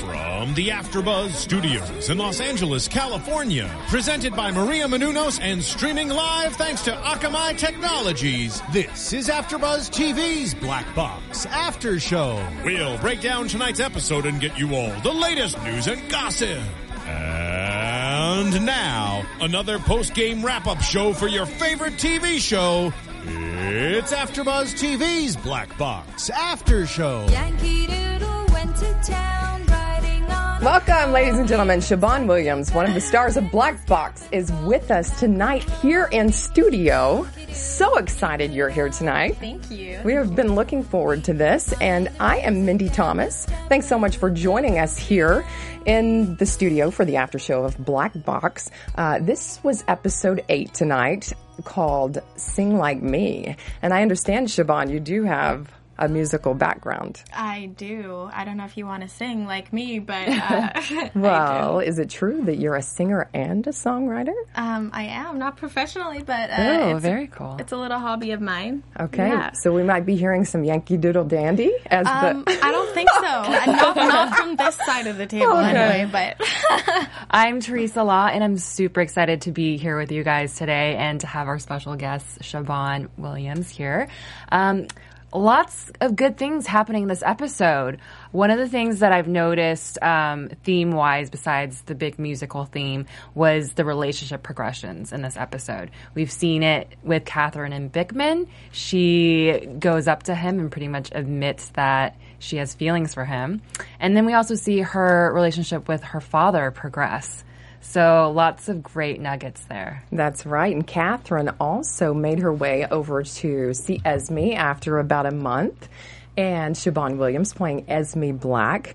From the AfterBuzz Studios in Los Angeles, California, presented by Maria Menounos and streaming live thanks to Akamai Technologies, this is AfterBuzz TV's Black Box After Show. We'll break down tonight's episode and get you all the latest news and gossip. And now, another post-game wrap-up show for your favorite TV show. It's AfterBuzz TV's Black Box After Show. Yankee Doodle went to town. Welcome, ladies and gentlemen. Siobhan Williams, one of the stars of Black Box, is with us tonight here in studio. So excited you're here tonight. Thank you. We have been looking forward to this, and I am Mindy Thomas. Thanks so much for joining us here in the studio for the after show of Black Box. This was episode 8 tonight, called Sing Like Me. And I understand, Siobhan, you do have a musical background. I do. I don't know if you want to sing like me, but well, I do. Is it true that you're a singer and a songwriter? I am, not professionally, but very cool. It's a little hobby of mine. Okay, yeah. So we might be hearing some Yankee Doodle Dandy as I don't think so. not from this side of the table, okay. Anyway. But I'm Teresa Law, and I'm super excited to be here with you guys today and to have our special guest Siobhan Williams here. Lots of good things happening this episode. One of the things that I've noticed theme-wise, besides the big musical theme, was the relationship progressions in this episode. We've seen it with Catherine and Bickman. She goes up to him and pretty much admits that she has feelings for him. And then we also see her relationship with her father progress. So lots of great nuggets there. That's right. And Catherine also made her way over to see Esme after about a month. And Siobhan Williams playing Esme Black,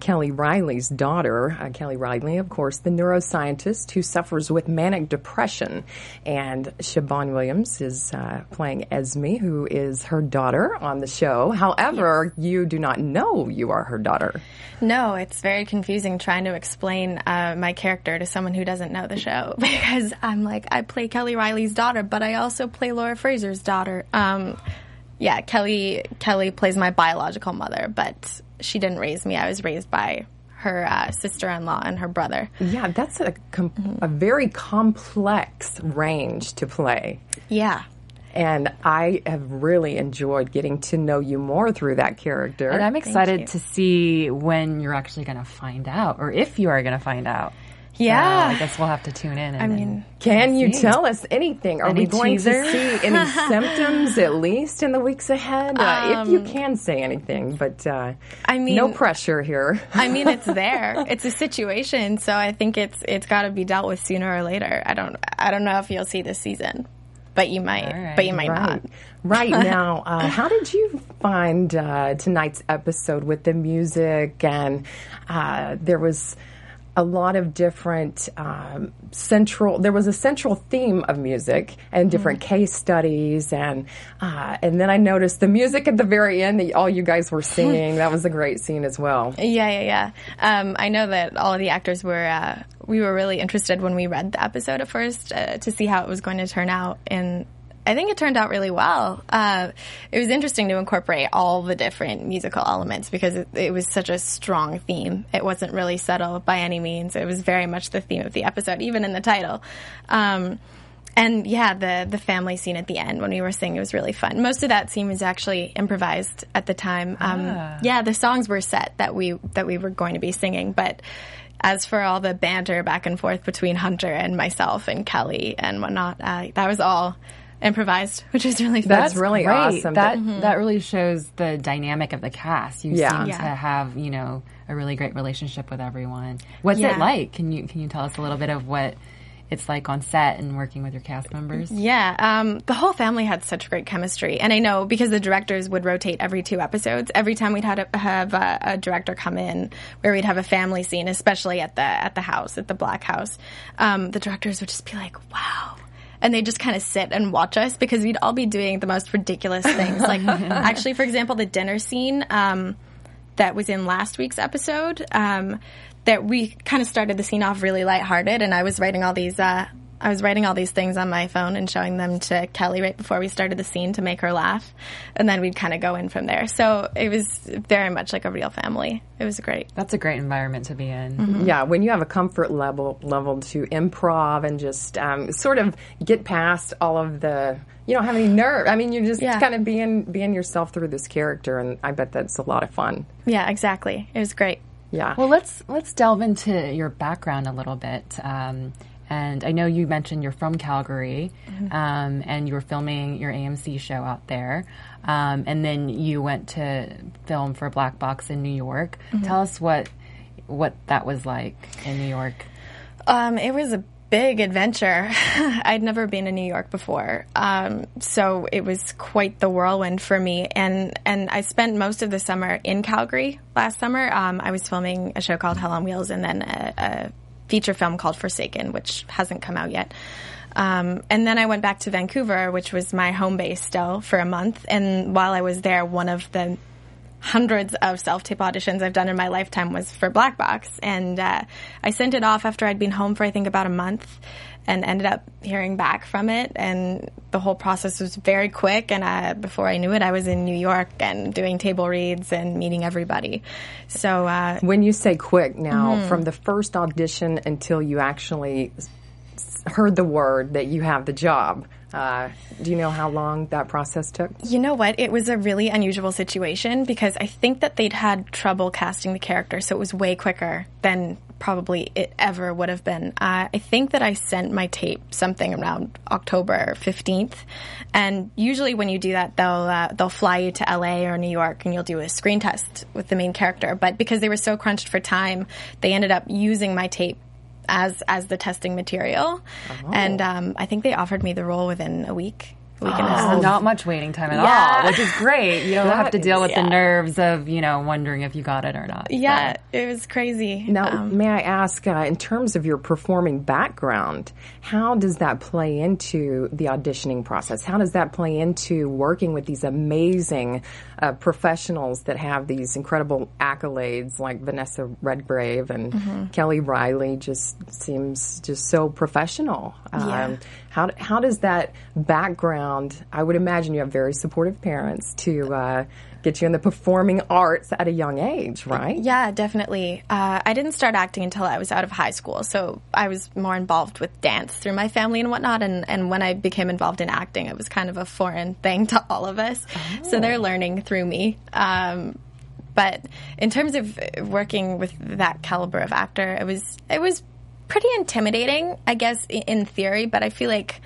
Kelly Reilly's daughter. Kelly Reilly, of course, the neuroscientist who suffers with manic depression. And Siobhan Williams is playing Esme, who is her daughter on the show. However, yes. You do not know you are her daughter. No, it's very confusing trying to explain my character to someone who doesn't know the show. Because I'm like, I play Kelly Reilly's daughter, but I also play Laura Fraser's daughter. Yeah, Kelly plays my biological mother, but she didn't raise me. I was raised by her sister-in-law and her brother. Yeah, that's a very complex range to play. Yeah. And I have really enjoyed getting to know you more through that character. And I'm excited to see when you're actually going to find out, or if you are going to find out. Yeah. So I guess we'll have to tune in. Can you tell us anything? Are we going to see any symptoms, at least, in the weeks ahead? If you can say anything, but no pressure here. It's there. It's a situation, so I think it's got to be dealt with sooner or later. I don't know if you'll see this season, but you might. Right. But you might not. Right now, how did you find tonight's episode with the music? And there was a lot of different there was a central theme of music and different case studies. And then I noticed the music at the very end that all you guys were singing. That was a great scene as well. Yeah. I know that all of the actors we were really interested when we read the episode at first to see how it was going to turn out. And I think it turned out really well. It was interesting to incorporate all the different musical elements because it was such a strong theme. It wasn't really subtle by any means. It was very much the theme of the episode, even in the title. The family scene at the end when we were singing was really fun. Most of that scene was actually improvised at the time. The songs were set that we were going to be singing, but as for all the banter back and forth between Hunter and myself and Kelly and whatnot, that was all improvised, which is really fun. That's really great. Awesome. That really shows the dynamic of the cast. You seem to have, a really great relationship with everyone. What's it like? Can you tell us a little bit of what it's like on set and working with your cast members? Yeah, the whole family had such great chemistry. And I know because the directors would rotate every 2 episodes, every time we'd have a director come in where we'd have a family scene, especially at the Black House, the directors would just be like, wow. and they just kind of sit and watch us because we'd all be doing the most ridiculous things. Like, actually, for example, the dinner scene that was in last week's episode, that we kind of started the scene off really lighthearted, and I was writing all these things on my phone and showing them to Kelly right before we started the scene to make her laugh. And then we'd kind of go in from there. So it was very much like a real family. It was great. That's a great environment to be in. Mm-hmm. Yeah, when you have a comfort level to improv and just sort of get past all of the, you don't have any nerve. I mean, you're just kind of being yourself through this character, and I bet that's a lot of fun. Yeah, exactly. It was great. Yeah. Well, let's delve into your background a little bit. And I know you mentioned you're from Calgary, and you were filming your AMC show out there. And then you went to film for Black Box in New York. Mm-hmm. Tell us what that was like in New York. It was a big adventure. I'd never been in New York before. So it was quite the whirlwind for me. And I spent most of the summer in Calgary last summer. I was filming a show called Hell on Wheels, and then a feature film called Forsaken, which hasn't come out yet. And then I went back to Vancouver, which was my home base still, for a month. And while I was there, one of the hundreds of self-tape auditions I've done in my lifetime was for Black Box. And I sent it off after I'd been home for, I think, about a month, and ended up hearing back from it. And the whole process was very quick. And before I knew it, I was in New York and doing table reads and meeting everybody. So when you say quick now, from the first audition until you actually heard the word that you have the job, do you know how long that process took? You know what? It was a really unusual situation because I think that they'd had trouble casting the character. So it was way quicker than probably it ever would have been. I think that I sent my tape something around October 15th. And usually when you do that, they'll fly you to LA or New York, and you'll do a screen test with the main character. But because they were so crunched for time, they ended up using my tape as the testing material. Oh. And I think they offered me the role within a week. So not much waiting time at all, which is great. You don't have to deal with the nerves of, wondering if you got it or not. Yeah, so. It was crazy. Now, may I ask, in terms of your performing background, how does that play into the auditioning process? How does that play into working with these amazing professionals that have these incredible accolades, like Vanessa Redgrave and Kelly Reilly? Just seems just so professional. How does that background, I would imagine you have very supportive parents to get you in the performing arts at a young age, right? Yeah, definitely. I didn't start acting until I was out of high school, so I was more involved with dance through my family and whatnot, and when I became involved in acting, it was kind of a foreign thing to all of us, so they're learning through me. But in terms of working with that caliber of actor, it was pretty intimidating, I guess, in theory, but I feel like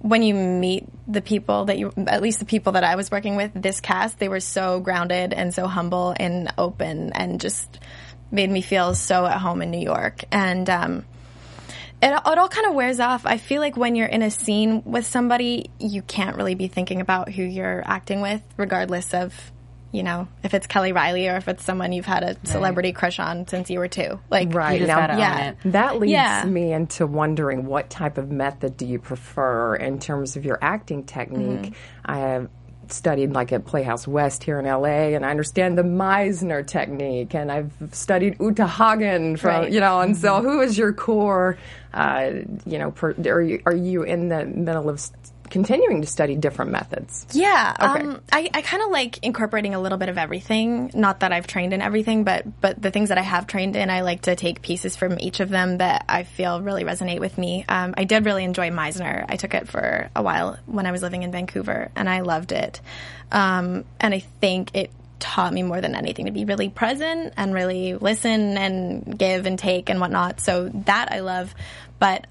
when you meet at least the people that I was working with, this cast, they were so grounded and so humble and open and just made me feel so at home in New York. And it all kind of wears off. I feel like when you're in a scene with somebody, you can't really be thinking about who you're acting with, regardless of, if it's Kelly Reilly or if it's someone you've had a celebrity crush on since you were two. Like, right. You just gotta own it. That leads me into wondering, what type of method do you prefer in terms of your acting technique? I have studied, like, at Playhouse West here in LA, and I understand the Meisner technique, and I've studied Uta Hagen from, and so who is your core, are you in the middle of continuing to study different methods? Yeah. Okay. I kind of like incorporating a little bit of everything. Not that I've trained in everything, but the things that I have trained in, I like to take pieces from each of them that I feel really resonate with me. I did really enjoy Meisner. I took it for a while when I was living in Vancouver, and I loved it. And I think it taught me more than anything to be really present and really listen and give and take and whatnot. So that I love. But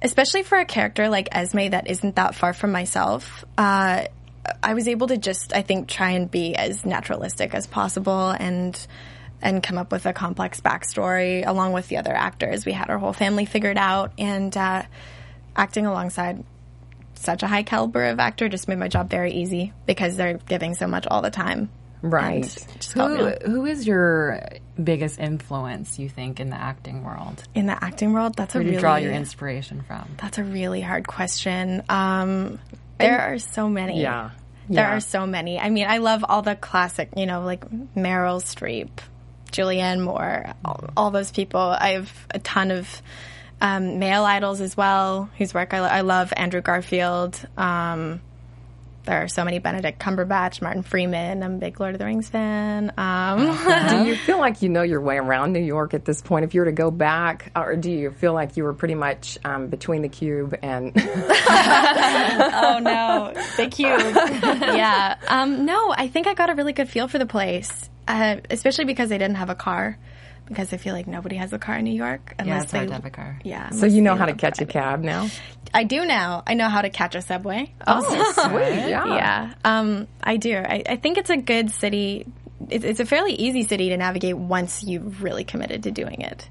especially for a character like Esme that isn't that far from myself, I was able to just, I think, try and be as naturalistic as possible and come up with a complex backstory along with the other actors. We had our whole family figured out, and acting alongside such a high caliber of actor just made my job very easy because they're giving so much all the time. Right. Just who is your biggest influence, you think, in the acting world? In the acting world? That's where do you draw your inspiration from? That's a really hard question. There are so many. Yeah. There are so many. I mean, I love all the classic, like Meryl Streep, Julianne Moore, all those people. I have a ton of male idols as well, whose work I love. Andrew Garfield. There are so many. Benedict Cumberbatch, Martin Freeman. I'm a big Lord of the Rings fan. Do you feel like you know your way around New York at this point? If you were to go back, or do you feel like you were pretty much between the Cube and... Oh, no. The Cube. Yeah. No, I think I got a really good feel for the place, especially because I didn't have a car. Because I feel like nobody has a car in New York. Unless they have a car. Yeah. So you know how to catch a cab now? I do now. I know how to catch a subway. Oh, sweet. Yeah. Yeah. I do. I think it's a good city. It's a fairly easy city to navigate once you've really committed to doing it.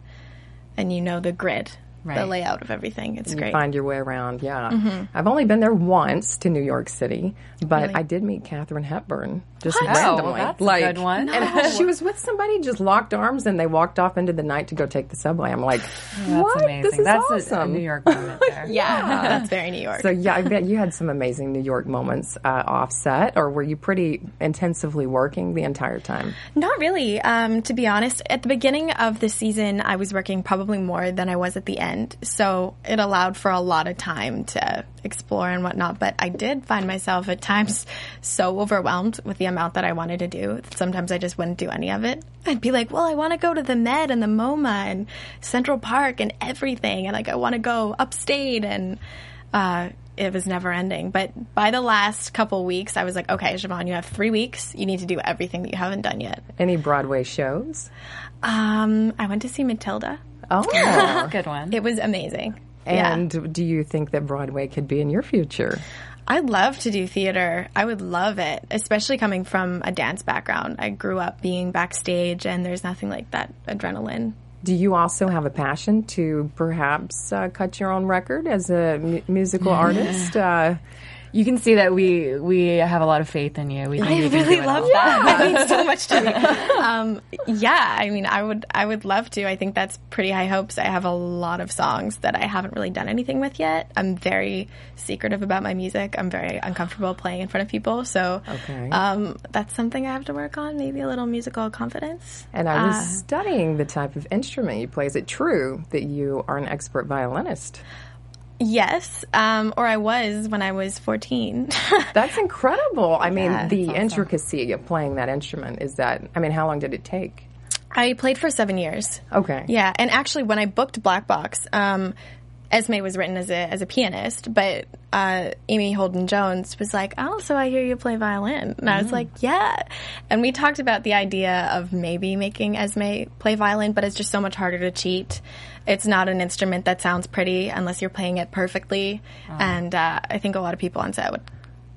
And you know the grid. Right. The layout of everything. It's great. You find your way around, yeah. Mm-hmm. I've only been there once to New York City, but really? I did meet Catherine Hepburn just randomly. That's a good one. And she was with somebody, just locked arms, and they walked off into the night to go take the subway. I'm like, what? Amazing. This is awesome. A New York moment there. Yeah, that's very New York. So, yeah, I bet you had some amazing New York moments offset, or were you pretty intensively working the entire time? Not really, to be honest. At the beginning of the season, I was working probably more than I was at the end. So it allowed for a lot of time to explore and whatnot. But I did find myself at times so overwhelmed with the amount that I wanted to do. Sometimes I just wouldn't do any of it. I'd be like, well, I want to go to the Met and the MoMA and Central Park and everything. And like, I want to go upstate. And it was never ending. But by the last couple weeks, I was like, okay, Siobhan, you have 3 weeks. You need to do everything that you haven't done yet. Any Broadway shows? I went to see Matilda. Oh, good one. It was amazing. And do you think that Broadway could be in your future? I'd love to do theater. I would love it, especially coming from a dance background. I grew up being backstage, and there's nothing like that adrenaline. Do you also have a passion to perhaps cut your own record as a musical artist? You can see that we have a lot of faith in you. I really love that. That means so much to me. I mean, I would love to. I think that's pretty high hopes. I have a lot of songs that I haven't really done anything with yet. I'm very secretive about my music. I'm very uncomfortable playing in front of people. So that's something I have to work on, maybe a little musical confidence. And I was studying the type of instrument you play. Is it true that you are an expert violinist? Yes, or I was when I was 14. That's incredible. I mean, the intricacy of playing that instrument is that, I mean, how long did it take? I played for 7 years. Okay. Yeah, and actually when I booked Black Box, Esme was written as a pianist, but Amy Holden-Jones was like, oh, so I hear you play violin. And I was like, yeah. And we talked about the idea of maybe making Esme play violin, but it's just so much harder to cheat. It's not an instrument that sounds pretty unless you're playing it perfectly. Oh. And I think a lot of people on set would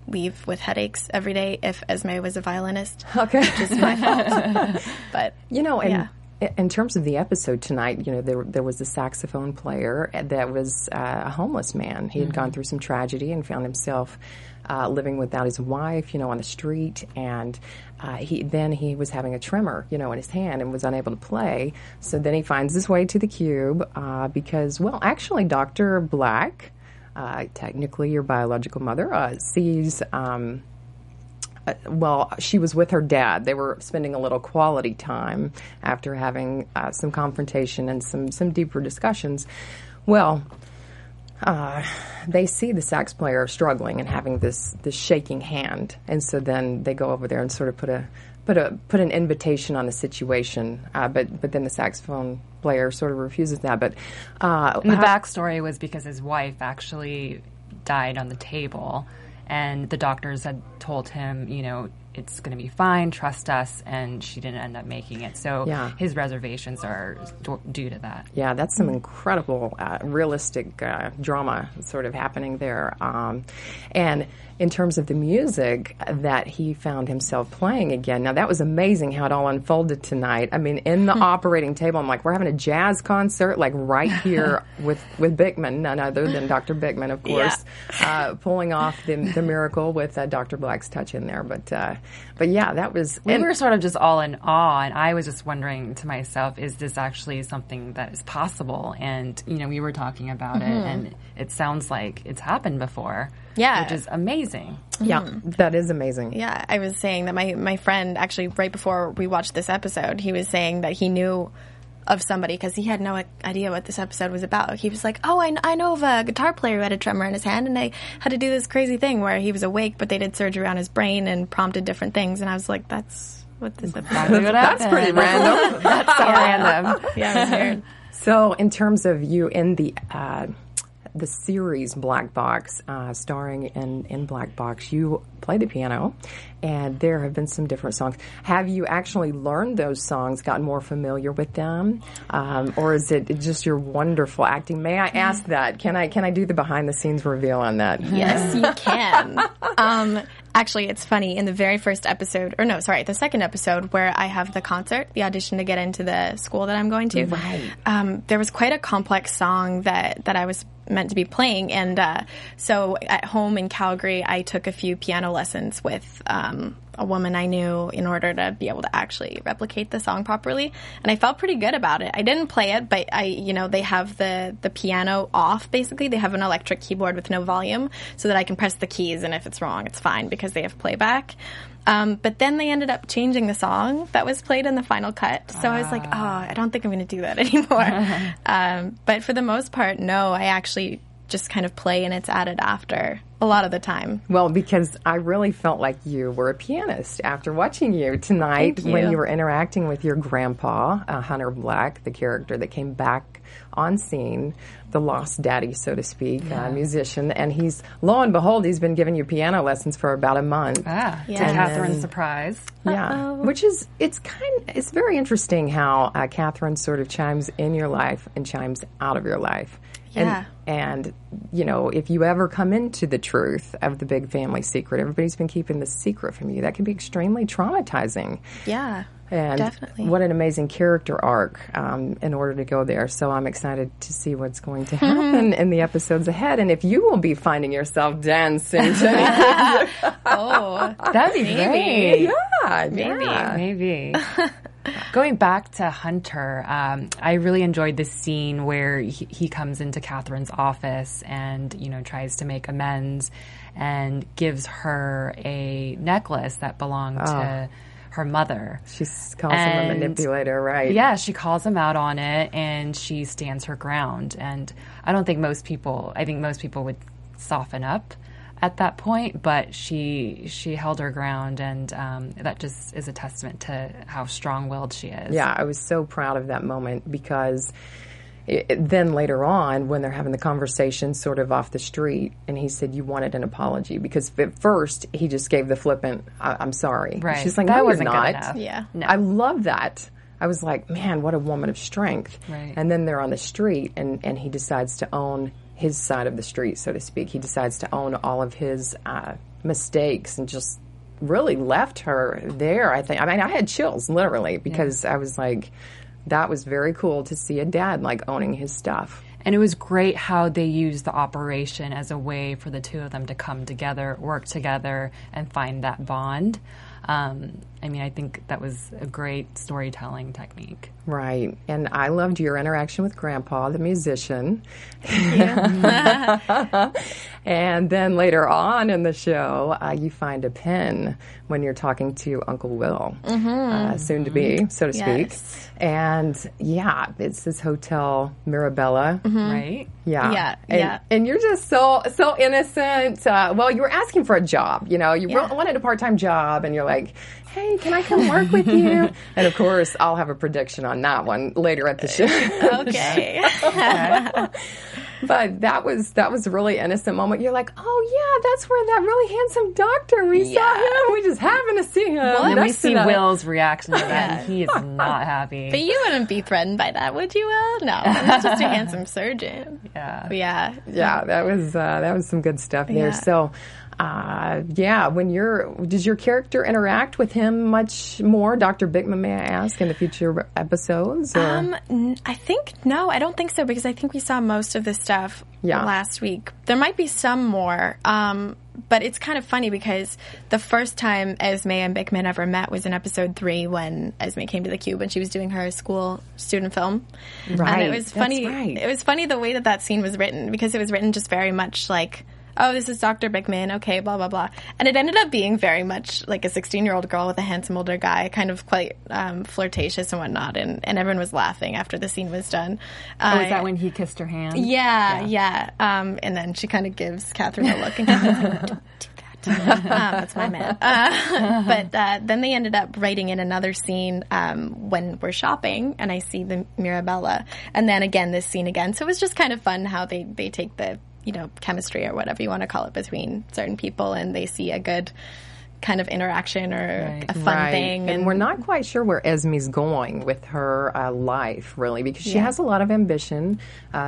leave with headaches every day if Esme was a violinist. Okay. Which is my fault. But, in terms of the episode tonight, there was a saxophone player that was a homeless man. He had gone through some tragedy and found himself living without his wife, on the street. And he was having a tremor, in his hand and was unable to play. So then he finds his way to the Cube because, well, actually, Dr. Black, technically your biological mother, sees... well, she was with her dad. They were spending a little quality time after having some confrontation and some deeper discussions. Well, they see the sax player struggling and having this shaking hand, and so then they go over there and sort of put an invitation on the situation. But then the saxophone player sort of refuses that. But and the backstory was because his wife actually died on the table. And the doctors had told him, it's going to be fine, trust us, and she didn't end up making it. So his reservations are due to that. Yeah, that's some incredible, realistic drama sort of happening there. And in terms of the music that he found himself playing again, now that was amazing how it all unfolded tonight. I mean, in the operating table, I'm like, we're having a jazz concert, like right here with Bickman, none other than Dr. Bickman, of course, pulling off the miracle with Dr. Black's touch in there. But But yeah, that was... We were sort of just all in awe, and I was just wondering to myself, is this actually something that is possible? And, you know, we were talking about mm-hmm. it, and it sounds like it's happened before. Yeah. Which is amazing. Yeah, mm-hmm. that is amazing. Yeah, I was saying that my friend, actually, right before we watched this episode, he was saying that he knew... of somebody, because he had no idea what this episode was about. He was like, I know of a guitar player who had a tremor in his hand, and they had to do this crazy thing where he was awake, but they did surgery on his brain and prompted different things. And I was like, that's what this episode That's pretty random. That's so random. Yeah, it was weird. So in terms of you in the series Black Box, starring in Black Box, you play the piano, and there have been some different songs. Have you actually learned those songs, gotten more familiar with them, or is it just your wonderful acting? May I ask that? Can I do the behind-the-scenes reveal on that? Yes, you can. Actually, it's funny. In the very first episode, or no, sorry, the second episode where I have the concert, the audition to get into the school that I'm going to, right. There was quite a complex song that I was meant to be playing, and so at home in Calgary, I took a few piano lessons with a woman I knew in order to be able to actually replicate the song properly, and I felt pretty good about it. I didn't play it, but they have the piano off, basically. They have an electric keyboard with no volume so that I can press the keys, and if it's wrong, it's fine because they have playback. But then they ended up changing the song that was played in the final cut. So I was like, I don't think I'm going to do that anymore. But for the most part, no, I actually just kind of play and it's added after a lot of the time. Well, because I really felt like you were a pianist after watching you tonight when you were interacting with your grandpa, Hunter Black, the character that came back on scene, the lost daddy, so to speak, musician, and lo and behold, he's been giving you piano lessons for about a month. To Catherine's surprise. Yeah, which is, it's very interesting how Catherine sort of chimes in your life and chimes out of your life. Yeah. And, if you ever come into the truth of the big family secret, everybody's been keeping the secret from you. That can be extremely traumatizing. Yeah. And definitely. What an amazing character arc in order to go there. So I'm excited to see what's going to happen in the episodes ahead. And if you will be finding yourself dancing tonight. That'd be great. Yeah. Maybe. Going back to Hunter, I really enjoyed this scene where he comes into Catherine's office and, tries to make amends and gives her a necklace that belonged to her mother. She calls him a manipulator, right? Yeah, she calls him out on it, and she stands her ground. And I think most people would soften up at that point, but she held her ground, and that just is a testament to how strong-willed she is. Yeah, I was so proud of that moment because... Then later on, when they're having the conversation sort of off the street, and he said, you wanted an apology. Because at first, he just gave the flippant, I'm sorry. Right. She's like, that wasn't good enough. Yeah. No. I love that. I was like, man, what a woman of strength. Right. And then they're on the street, and he decides to own his side of the street, so to speak. He decides to own all of his mistakes and just really left her there, I think. I mean, I had chills, literally, because I was like... That was very cool to see a dad, owning his stuff. And it was great how they used the operation as a way for the two of them to come together, work together, and find that bond. I think that was a great storytelling technique. Right. And I loved your interaction with Grandpa, the musician. Yeah. And then later on in the show, you find a pen when you're talking to Uncle Will, soon to be, so to speak. And, it's this Hotel Mirabella. Mm-hmm. Right? Yeah. Yeah. And you're just so innocent. You were asking for a job, You wanted a part-time job, and you're like... Hey, can I come work with you? And, of course, I'll have a prediction on that one later at the show. Okay. But that was a really innocent moment. You're like, that's where that really handsome doctor, we saw him. We just happened to see him. Well, and we see Will's reaction to that. He is not happy. But you wouldn't be threatened by that, would you, Will? No. He's just a handsome surgeon. Yeah. Yeah. Yeah, that was some good stuff there. Yeah. So... does your character interact with him much more, Dr. Bickman, may I ask, in the future episodes? Or? I think, no, I don't think so, because I think we saw most of this stuff last week. There might be some more, But it's kind of funny because the first time Esme and Bickman ever met was in episode 3 when Esme came to the Cube and she was doing her school student film. Right. And it was funny. Right. It was funny the way that that scene was written because it was written just very much like, oh, this is Dr. Bickman, okay, blah, blah, blah. And it ended up being very much like a 16-year-old girl with a handsome older guy, kind of quite flirtatious and whatnot, and everyone was laughing after the scene was done. Oh, is that when he kissed her hand? Yeah. And then she kind of gives Catherine a look and Catherine's like, don't do that. That's my man. But then they ended up writing in another scene when we're shopping, and I see the Mirabella, and then again this scene again. So it was just kind of fun how they take the, you know, chemistry or whatever you want to call it between certain people, and they see a good kind of interaction or a fun thing. And we're not quite sure where Esme's going with her life, really, because she has a lot of ambition,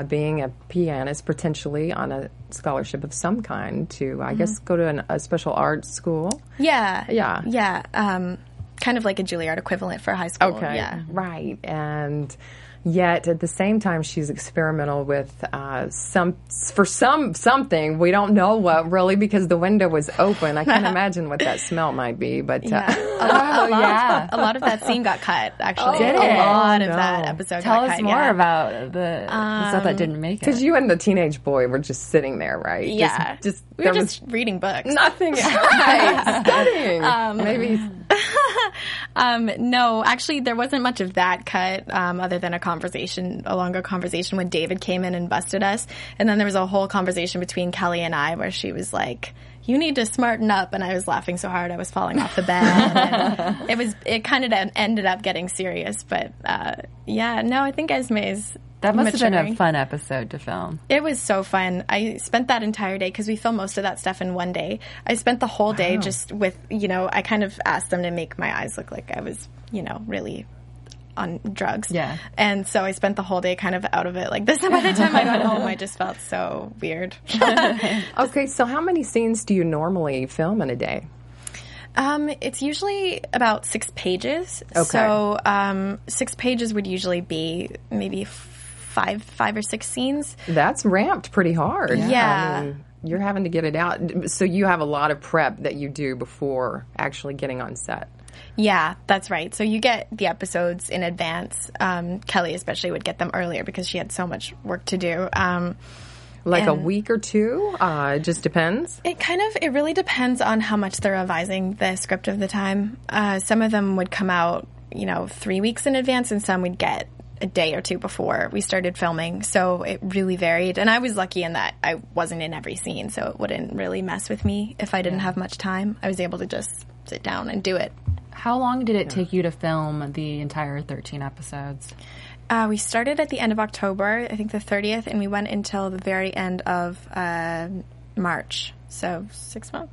being a pianist, potentially on a scholarship of some kind to, I guess, go to a special arts school. Yeah. Kind of like a Juilliard equivalent for high school. Okay. Yeah. Right. And yet, at the same time, she's experimental with something. We don't know what, really, because the window was open. I can't imagine what that smell might be. But a lot of that scene got cut, actually. A lot of that episode got cut. Tell us more about the stuff that didn't make it. Because you and the teenage boy were just sitting there, right? Yeah. Just we were just reading books. Nothing else. Right. Studying. Maybe. No, actually, there wasn't much of that cut other than a longer conversation when David came in and busted us. And then there was a whole conversation between Kelly and I where she was like, you need to smarten up. And I was laughing so hard I was falling off the bed. And it kind of ended up getting serious. But I think Esme's That must maturing. Have been a fun episode to film. It was so fun. I spent that entire day, because we filmed most of that stuff in one day. I spent the whole day just with, I kind of asked them to make my eyes look like I was, really on drugs. Yeah. And so I spent the whole day kind of out of it like this. By the time I got home, I just felt so weird. Okay, so how many scenes do you normally film in a day? It's usually about 6 pages. Okay. So 6 pages would usually be maybe five or six scenes. That's ramped pretty hard. Yeah. I mean, you're having to get it out. So you have a lot of prep that you do before actually getting on set. Yeah, that's right. So you get the episodes in advance. Kelly especially would get them earlier because she had so much work to do. Like a week or two? It just depends? It really depends on how much they're revising the script of the time. Some of them would come out, 3 weeks in advance, and some we'd get a day or two before we started filming. So it really varied. And I was lucky in that I wasn't in every scene, so it wouldn't really mess with me if I didn't have much time. I was able to just sit down and do it. How long did it take you to film the entire 13 episodes? We started at the end of October, I think the 30th, and we went until the very end of March. So 6 months?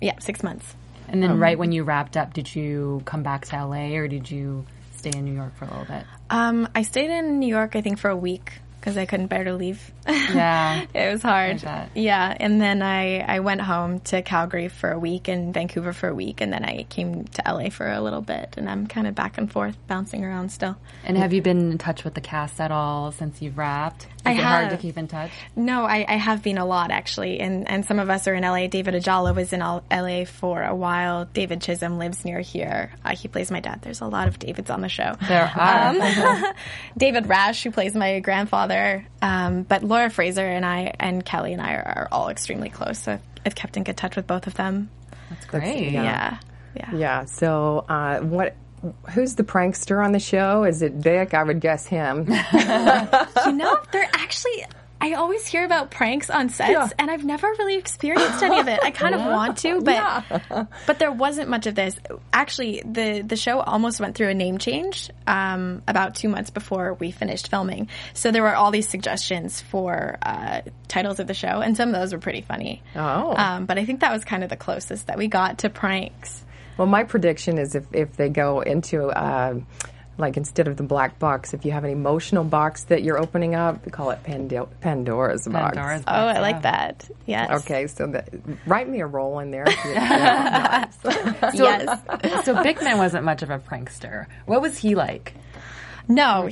Yeah, 6 months. And then right when you wrapped up, did you come back to LA or did you stay in New York for a little bit? I stayed in New York, I think, for a week because I couldn't bear to leave. Yeah. It was hard. Yeah, and then I went home to Calgary for a week and Vancouver for a week, and then I came to LA for a little bit, and I'm kind of back and forth, bouncing around still. And have you been in touch with the cast at all since you've wrapped? Is it hard to keep in touch? No, I have been a lot, actually, and some of us are in LA. David Ajala was in LA for a while. David Chisholm lives near here. He plays my dad. There's a lot of Davids on the show. There are. David Rash, who plays my grandfather, but Laura Fraser and I and Kelly and I are all extremely close, so I've kept in good touch with both of them. That's great. Yeah. So who's the prankster on the show? Is it Vic? I would guess him. They're actually... I always hear about pranks on sets, and I've never really experienced any of it. I kind of want to, but there wasn't much of this. Actually, the show almost went through a name change about 2 months before we finished filming. So there were all these suggestions for titles of the show, and some of those were pretty funny. Oh. But I think that was kind of the closest that we got to pranks. Well, my prediction is if they go into... like instead of the black box, if you have an emotional box that you're opening up, we call it Pandora's box. Oh, I like that. Yes. Okay, so write me a role in there. Yes. So Bickman wasn't much of a prankster. What was he like? No,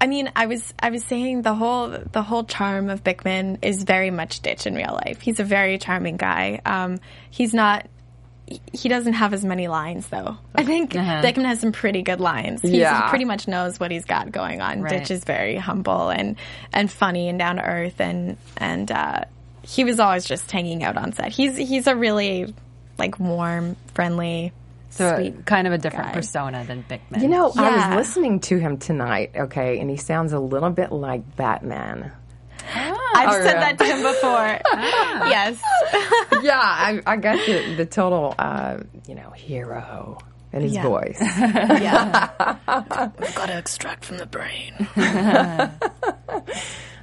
I mean, I was saying the whole charm of Bickman is very much Stitch in real life. He's a very charming guy. He doesn't have as many lines, though. I think Bickman has some pretty good lines. He pretty much knows what he's got going on. Right. Stitch is very humble and funny and down to earth, and he was always just hanging out on set. He's a really warm, friendly. So kind of a different persona than Bickman. You know, I was listening to him tonight, okay, and he sounds a little bit like Batman. Ah, I've said that to him before. Yes. Yeah, I got the total, hero in his voice. Yeah. We've got to extract from the brain.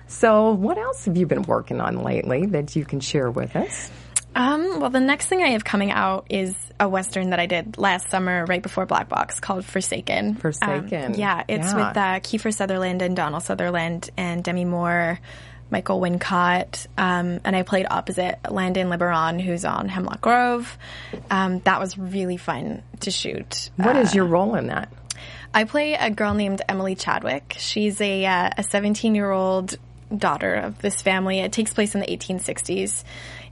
So what else have you been working on lately that you can share with us? Well, the next thing I have coming out is a Western that I did last summer right before Black Box called Forsaken. It's with Kiefer Sutherland and Donald Sutherland and Demi Moore, Michael Wincott, and I played opposite Landon LeBaron, who's on Hemlock Grove. That was really fun to shoot. What is your role in that? I play a girl named Emily Chadwick. She's a 17-year-old daughter of this family. It takes place in the 1860s.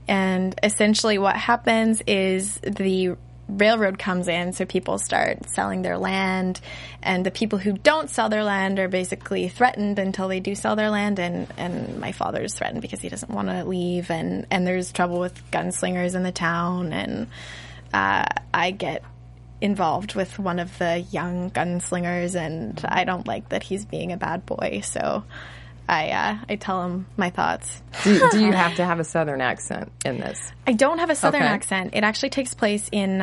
And essentially what happens is the railroad comes in, so people start selling their land, and the people who don't sell their land are basically threatened until they do sell their land, and my father's threatened because he doesn't want to leave, and there's trouble with gunslingers in the town, and I get involved with one of the young gunslingers, and I don't like that he's being a bad boy, so... I tell him my thoughts. Do you have to have a Southern accent in this? I don't have a Southern accent. It actually takes place in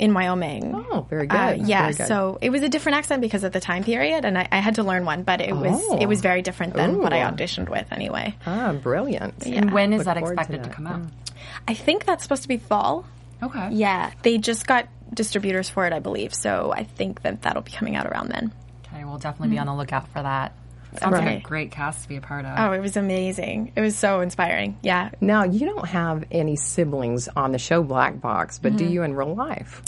Wyoming. Oh, very good. Very good. So it was a different accent because of the time period, and I had to learn one, but it was very different than what I auditioned with anyway. Ah, brilliant. Yeah. And when is that expected to come out? I think that's supposed to be fall. Okay. Yeah, they just got distributors for it, I believe, so I think that'll be coming out around then. Okay, we'll definitely be on the lookout for that. Sounds like a great cast to be a part of. Oh, it was amazing. It was so inspiring. Yeah. Now, you don't have any siblings on the show Black Box, but do you in real life?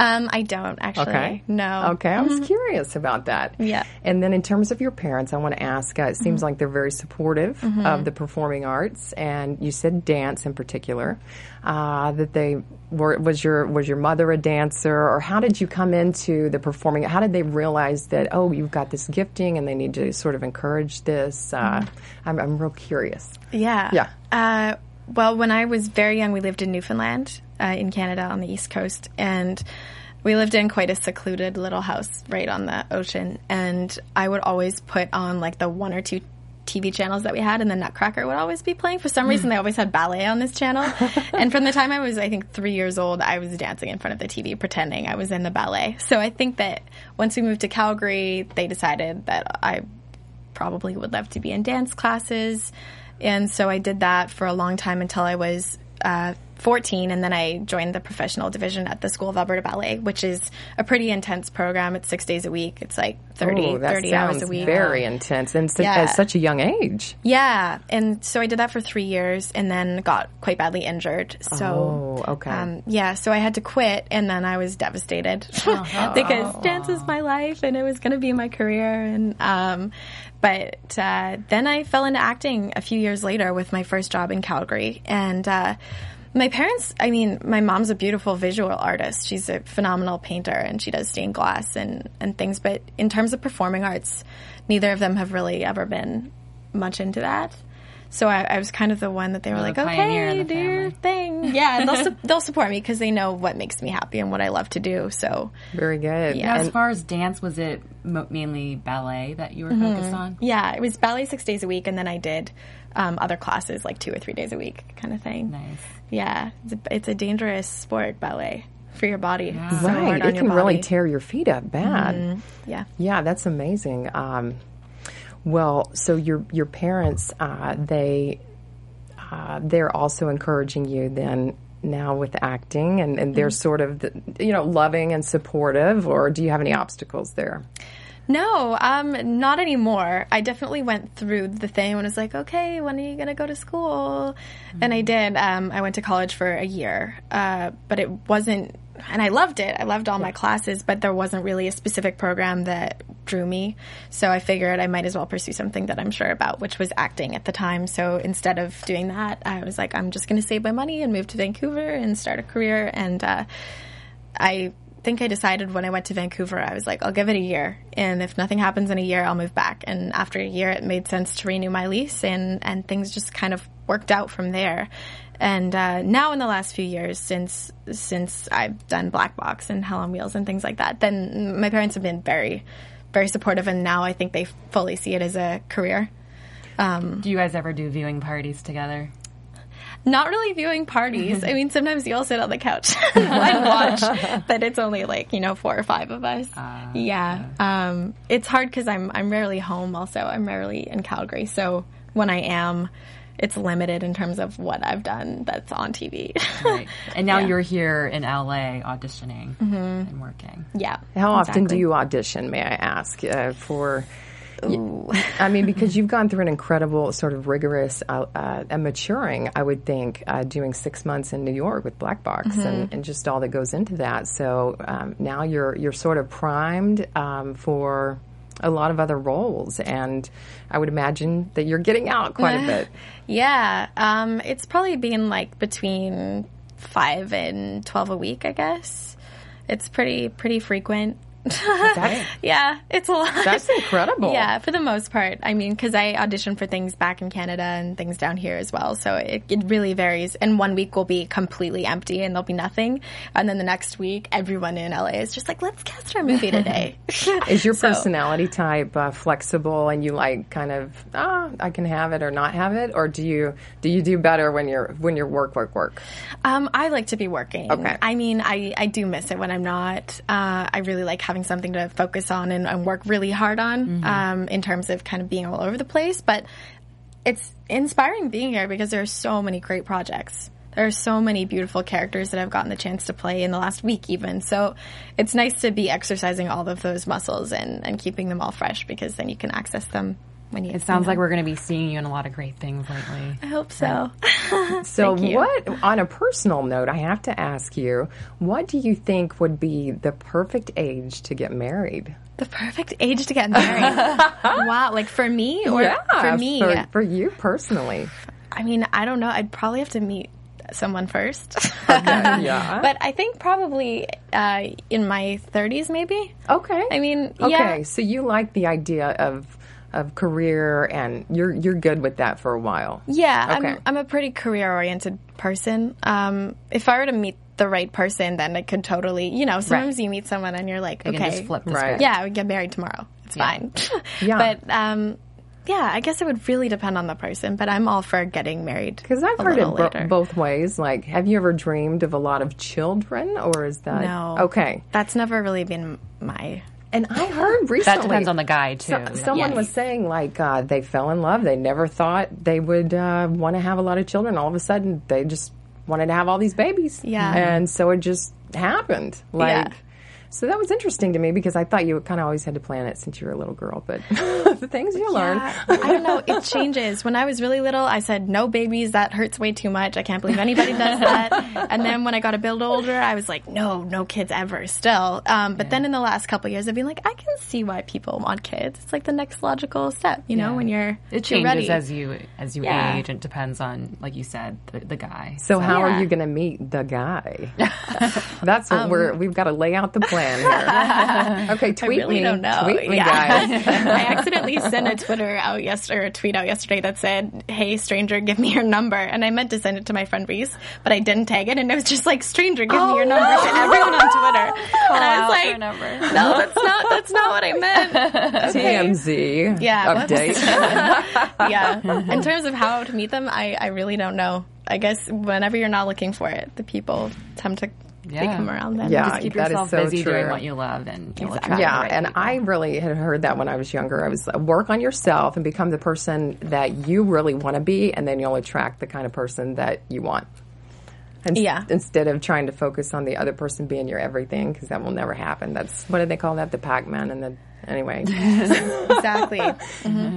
I don't, actually. Okay. No. Okay. I was curious about that. Yeah. And then in terms of your parents, I want to ask, it seems like they're very supportive of the performing arts, and you said dance in particular, that they were, was your mother a dancer, or how did you come into the performing? How did they realize that, oh, you've got this gifting and they need to sort of encourage this? I'm real curious. Yeah. Yeah. Well, when I was very young, we lived in Newfoundland, in Canada on the East Coast, and we lived in quite a secluded little house right on the ocean, and I would always put on the one or two TV channels that we had, and the Nutcracker would always be playing. For some reason, they always had ballet on this channel, and from the time I was, I think, 3 years old, I was dancing in front of the TV, pretending I was in the ballet. So I think that once we moved to Calgary, they decided that I probably would love to be in dance classes, and so I did that for a long time until I was 14, and then I joined the professional division at the School of Alberta Ballet, which is a pretty intense program. It's 6 days a week. It's 30 hours a week. Very intense, and at such a young age. Yeah, and so I did that for 3 years, and then got quite badly injured. So, so I had to quit, and then I was devastated because dance is my life, and it was going to be my career. And but then I fell into acting a few years later with my first job in Calgary, and. My parents, my mom's a beautiful visual artist. She's a phenomenal painter, and she does stained glass and things. But in terms of performing arts, neither of them have really ever been much into that. So I was kind of the one that they were okay, do your thing. Yeah, they'll support me because they know what makes me happy and what I love to do. So very good. Yeah. Now, as far as dance, was it mainly ballet that you were focused on? Yeah, it was ballet 6 days a week, and then I did other classes 2 or 3 days a week kind of thing. Nice. Yeah, it's a dangerous sport, ballet, for your body. Yeah. So right, it can really tear your feet up bad. Mm-hmm. Yeah. Yeah, that's amazing. Well, so your parents, they're also encouraging you then now with acting, and they're sort of, loving and supportive, or do you have any obstacles there? No, not anymore. I definitely went through the thing when it was okay, when are you going to go to school? And I did. I went to college for a year, but it wasn't, and I loved it. I loved all my classes, but there wasn't really a specific program that drew me. So I figured I might as well pursue something that I'm sure about, which was acting at the time. So instead of doing that, I was like, I'm just going to save my money and move to Vancouver and start a career. And I think I decided when I went to Vancouver, I was like, I'll give it a year. And if nothing happens in a year, I'll move back. And after a year, it made sense to renew my lease. And things just kind of worked out from there. And now in the last few years, since I've done Black Box and Hell on Wheels and things like that, then my parents have been very, very supportive. And now I think they fully see it as a career. Do you guys ever do viewing parties together? Not really viewing parties. I mean, sometimes you all sit on the couch and watch, but it's only like, you know, 4 or 5 of us. Yeah. It's hard because I'm rarely home also. I'm rarely in Calgary. So when I am, it's limited in terms of what I've done that's on TV. Right. And now you're here in LA auditioning and working. Yeah. How often do you audition, may I ask, for... I mean, because you've gone through an incredible sort of rigorous and maturing, I would think, doing 6 months in New York with Black Box and just all that goes into that. So now you're sort of primed for a lot of other roles, and I would imagine that you're getting out quite a bit. Yeah. It's probably been like between 5 and 12 a week, I guess. It's pretty frequent. Yeah, it's a lot. That's incredible. Yeah, for the most part. I mean, because I audition for things back in Canada and things down here as well, so it really varies. And one week will be completely empty and there'll be nothing, and then the next week everyone in LA is just like, let's cast our movie today. Is your personality type flexible, and you like kind of I can have it or not have it, or do you do better when you're work? I like to be working. Okay. I mean, I do miss it when I'm not. I really like having something to focus on and work really hard on in terms of kind of being all over the place. But it's inspiring being here because there are so many great projects. There are so many beautiful characters that I've gotten the chance to play in the last week even. So it's nice to be exercising all of those muscles and keeping them all fresh, because then you can access them. It sounds like we're going to be seeing you in a lot of great things lately. I hope so. So what, on a personal note, I have to ask you, what do you think would be the perfect age to get married? The perfect age to get married? Wow, like for me? Or for me? For you personally. I mean, I don't know. I'd probably have to meet someone first. But I think probably in my 30s maybe. Okay. I mean, okay, so you like the idea of career, and you're good with that for a while. Yeah, okay. I'm a pretty career-oriented person. If I were to meet the right person, then I could totally, you know, sometimes you meet someone and you're like, okay, just flip this way. Yeah, we get married tomorrow. It's fine. But yeah, I guess it would really depend on the person, but I'm all for getting married. Because I've heard it both ways. Like, have you ever dreamed of a lot of children, or is that no? Okay, that's never really been my. And I heard recently... That depends on the guy, too. Someone was saying, like, they fell in love. They never thought they would want to have a lot of children. All of a sudden, they just wanted to have all these babies. Yeah. And so it just happened. Like, so that was interesting to me, because I thought you kind of always had to plan it since you were a little girl. But the things you learn... I don't know. It changes. When I was really little, I said, no babies. That hurts way too much. I can't believe anybody does that. And then when I got a bit older, I was like, no kids ever still. But then in the last couple of years, I've been like, I can see why people want kids. It's like the next logical step, you know, when you're It changes ready. As you age. It depends on, like you said, the guy. So how are you going to meet the guy? That's what we've got to lay out the plan here. Okay, tweet me. I really don't know. Tweet me, guys. I accidentally sent a tweet out yesterday that said, hey, stranger, give me your number. And I meant to send it to my friend Reese, but I didn't tag it. And it was just like, stranger, give me your number to everyone on Twitter. And I was like, no, that's not what I meant. Okay. TMZ update. In terms of how to meet them, I really don't know. I guess whenever you're not looking for it, the people tend to they come around then. Yeah, just keep yourself busy doing what you love, and you'll attract the right people. I really had heard that when I was younger. I was work on yourself and become the person that you really want to be, and then you'll attract the kind of person that you want. And instead of trying to focus on the other person being your everything, because that will never happen. That's, what do they call that? The Pac-Man and the... Anyway. Exactly.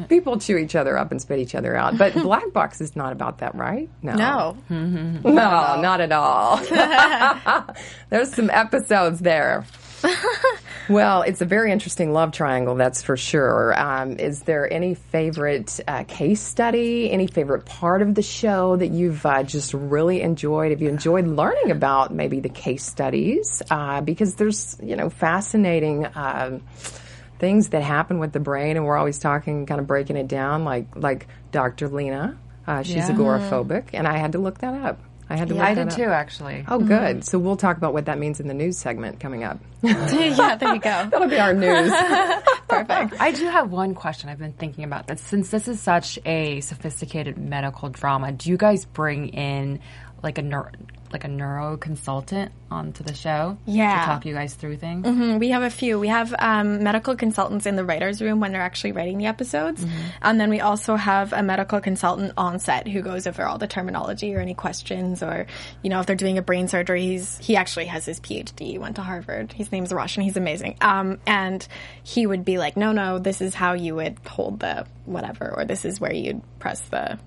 People chew each other up and spit each other out. But Black Box is not about that, right? No. No, not at all. There's some episodes there. Well, it's a very interesting love triangle, that's for sure. Is there any favorite case study, any favorite part of the show that you've just really enjoyed? Have you enjoyed learning about maybe the case studies? Because there's, you know, fascinating things that happen with the brain, and we're always talking, kind of breaking it down, like Dr. Lena. She's agoraphobic, and I had to look that up. I did too, actually. Oh, good. So we'll talk about what that means in the news segment coming up. Yeah, there you go. That'll be our news. Perfect. I do have one question I've been thinking about. That since this is such a sophisticated medical drama, do you guys bring in like a neuro consultant onto the show to talk you guys through things? Mm-hmm. We have a few. We have medical consultants in the writer's room when they're actually writing the episodes. Mm-hmm. And then we also have a medical consultant on set who goes over all the terminology or any questions, or, you know, if they're doing a brain surgery, he actually has his PhD. He went to Harvard. His name's Rush, and he's amazing. And he would be like, no, this is how you would hold the whatever, or this is where you'd press the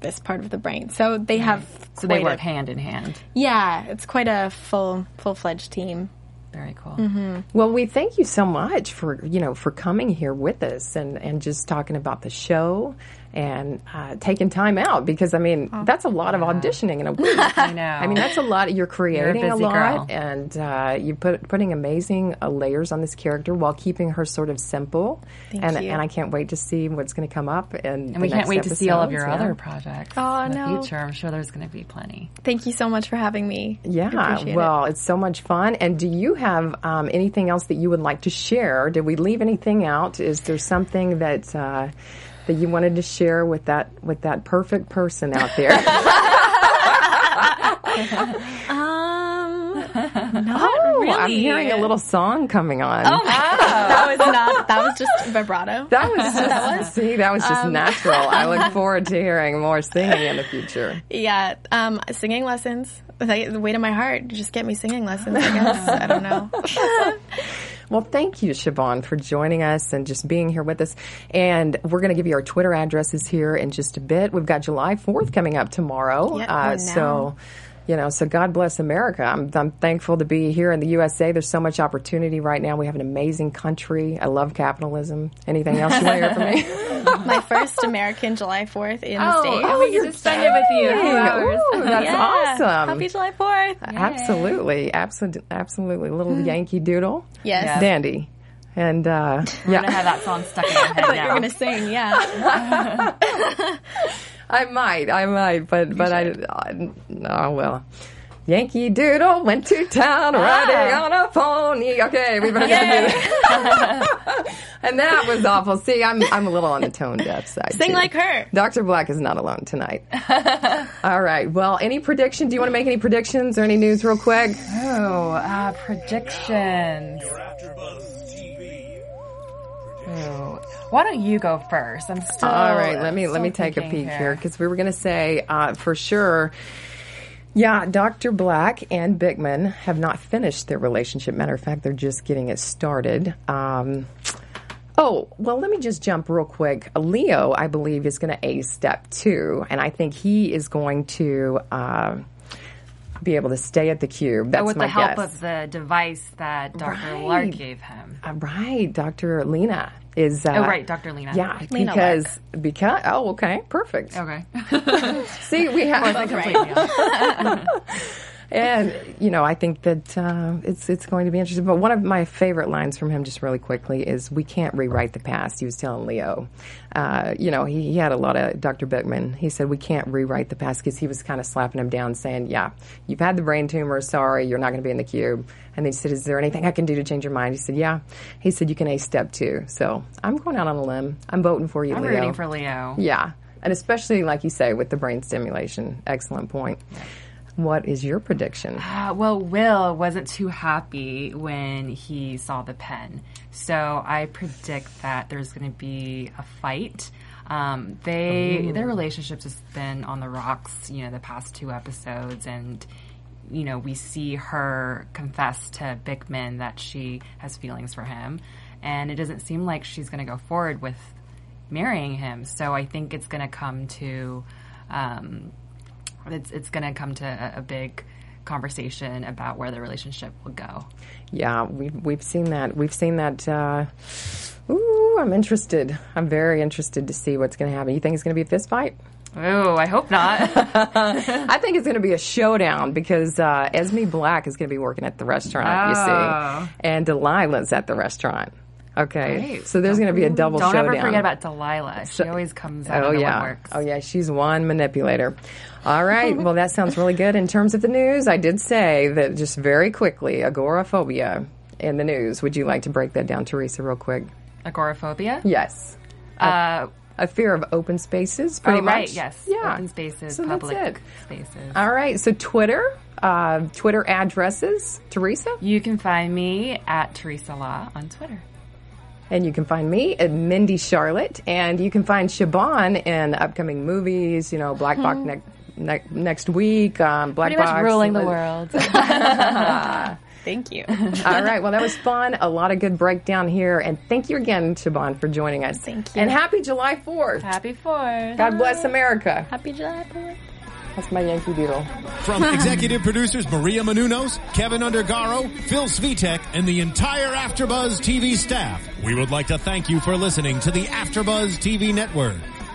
this part of the brain. So they have... So they work hand in hand. Yeah, it's quite a full-fledged team. Very cool. Mm-hmm. Well, we thank you so much for coming here with us and just talking about the show and taking time out, because, I mean, that's a lot of auditioning in a week. I know. I mean, that's a lot. You're creating a lot, girl. And you're putting amazing layers on this character while keeping her sort of simple. Thank you. And I can't wait to see what's going to come up. And we can't wait to see all of your other projects in the future. I'm sure there's going to be plenty. Thank you so much for having me. Yeah, well, it's so much fun. And do you have anything else that you would like to share? Did we leave anything out? Is there something that... that you wanted to share with that perfect person out there? Not really. I'm hearing a little song coming on. Oh my God. That was just vibrato. That was just natural. I look forward to hearing more singing in the future. Yeah. Singing lessons. The weight of my heart. Just get me singing lessons, I guess. I don't know. Well, thank you, Siobhan, for joining us and just being here with us. And we're going to give you our Twitter addresses here in just a bit. We've got July 4th coming up tomorrow. Yep, so God bless America. I'm thankful to be here in the USA. There's so much opportunity right now. We have an amazing country. I love capitalism. Anything else you want to hear from me? My first American July 4th in the States. Oh, we can just spend it with you. 2 hours. Ooh, that's awesome. Happy July 4th. Yay. Absolutely. Little Yankee Doodle. Yes. Dandy. And I'm going to have that song stuck in my head now. You're going to sing, yeah. I might, but Yankee Doodle went to town riding on a pony. Okay, we better do that. And that was awful. See, I'm a little on the tone deaf side. Sing too. Like her. Dr. Black is not alone tonight. All right. Well, any predictions? Do you want to make any predictions or any news real quick? Predictions. Why don't you go first? I'm still all right. Let me take a peek here, because we were going to say for sure. Yeah, Dr. Black and Bickman have not finished their relationship. Matter of fact, they're just getting it started. Let me just jump real quick. Leo, I believe, is going to ace step 2, and I think he is going to be able to stay at the cube. That's my guess. With the help of the device that Dr. Lark gave him. Right, Dr. Lena. Dr. Lena. Yeah, Lena because okay, perfect. Okay. See, we have a complete And, I think that it's going to be interesting. But one of my favorite lines from him, just really quickly, is we can't rewrite the past. He was telling Leo, he had a lot of Dr. Bickman. He said, we can't rewrite the past, because he was kind of slapping him down, saying, yeah, you've had the brain tumor. Sorry, you're not going to be in the cube. And he said, is there anything I can do to change your mind? He said, yeah. He said, you can ace step 2. So I'm going out on a limb. I'm voting for you, Leo. I'm rooting for Leo. Yeah. And especially, like you say, with the brain stimulation. Excellent point. Yeah. What is your prediction? Will wasn't too happy when he saw the pen. So I predict that there's going to be a fight. Their relationship has been on the rocks, the past 2 episodes. And, we see her confess to Bickman that she has feelings for him. And it doesn't seem like she's going to go forward with marrying him. So I think it's going to come to a big conversation about where the relationship will go. Yeah, we've seen that. We've seen that. I'm interested. I'm very interested to see what's going to happen. You think it's going to be a fistfight? Oh, I hope not. I think it's going to be a showdown because Esme Black is going to be working at the restaurant, you see. And Delilah's at the restaurant. Okay, right. So there's going to be a double showdown. Don't ever forget about Delilah. She always comes out of the woodworks. Oh, yeah, she's one manipulator. All right, well, that sounds really good. In terms of the news, I did say that just very quickly, agoraphobia in the news. Would you like to break that down, Teresa, real quick? Agoraphobia? Yes. A fear of open spaces, pretty much. Right, yes. Yeah. Open spaces, so public spaces. All right, so Twitter. Twitter addresses, Teresa? You can find me at Teresa Law on Twitter. And you can find me at Mindy Charlotte. And you can find Siobhan in upcoming movies, you know, Black Box next week. Black Box. Pretty much ruling the world. Thank you. All right. Well, that was fun. A lot of good breakdown here. And thank you again, Siobhan, for joining us. Thank you. And happy July 4th. Happy 4th. God bless America. Happy July 4th. That's my Yankee Doodle. From executive producers Maria Menounos, Kevin Undergaro, Phil Svitek, and the entire AfterBuzz TV staff, we would like to thank you for listening to the AfterBuzz TV network.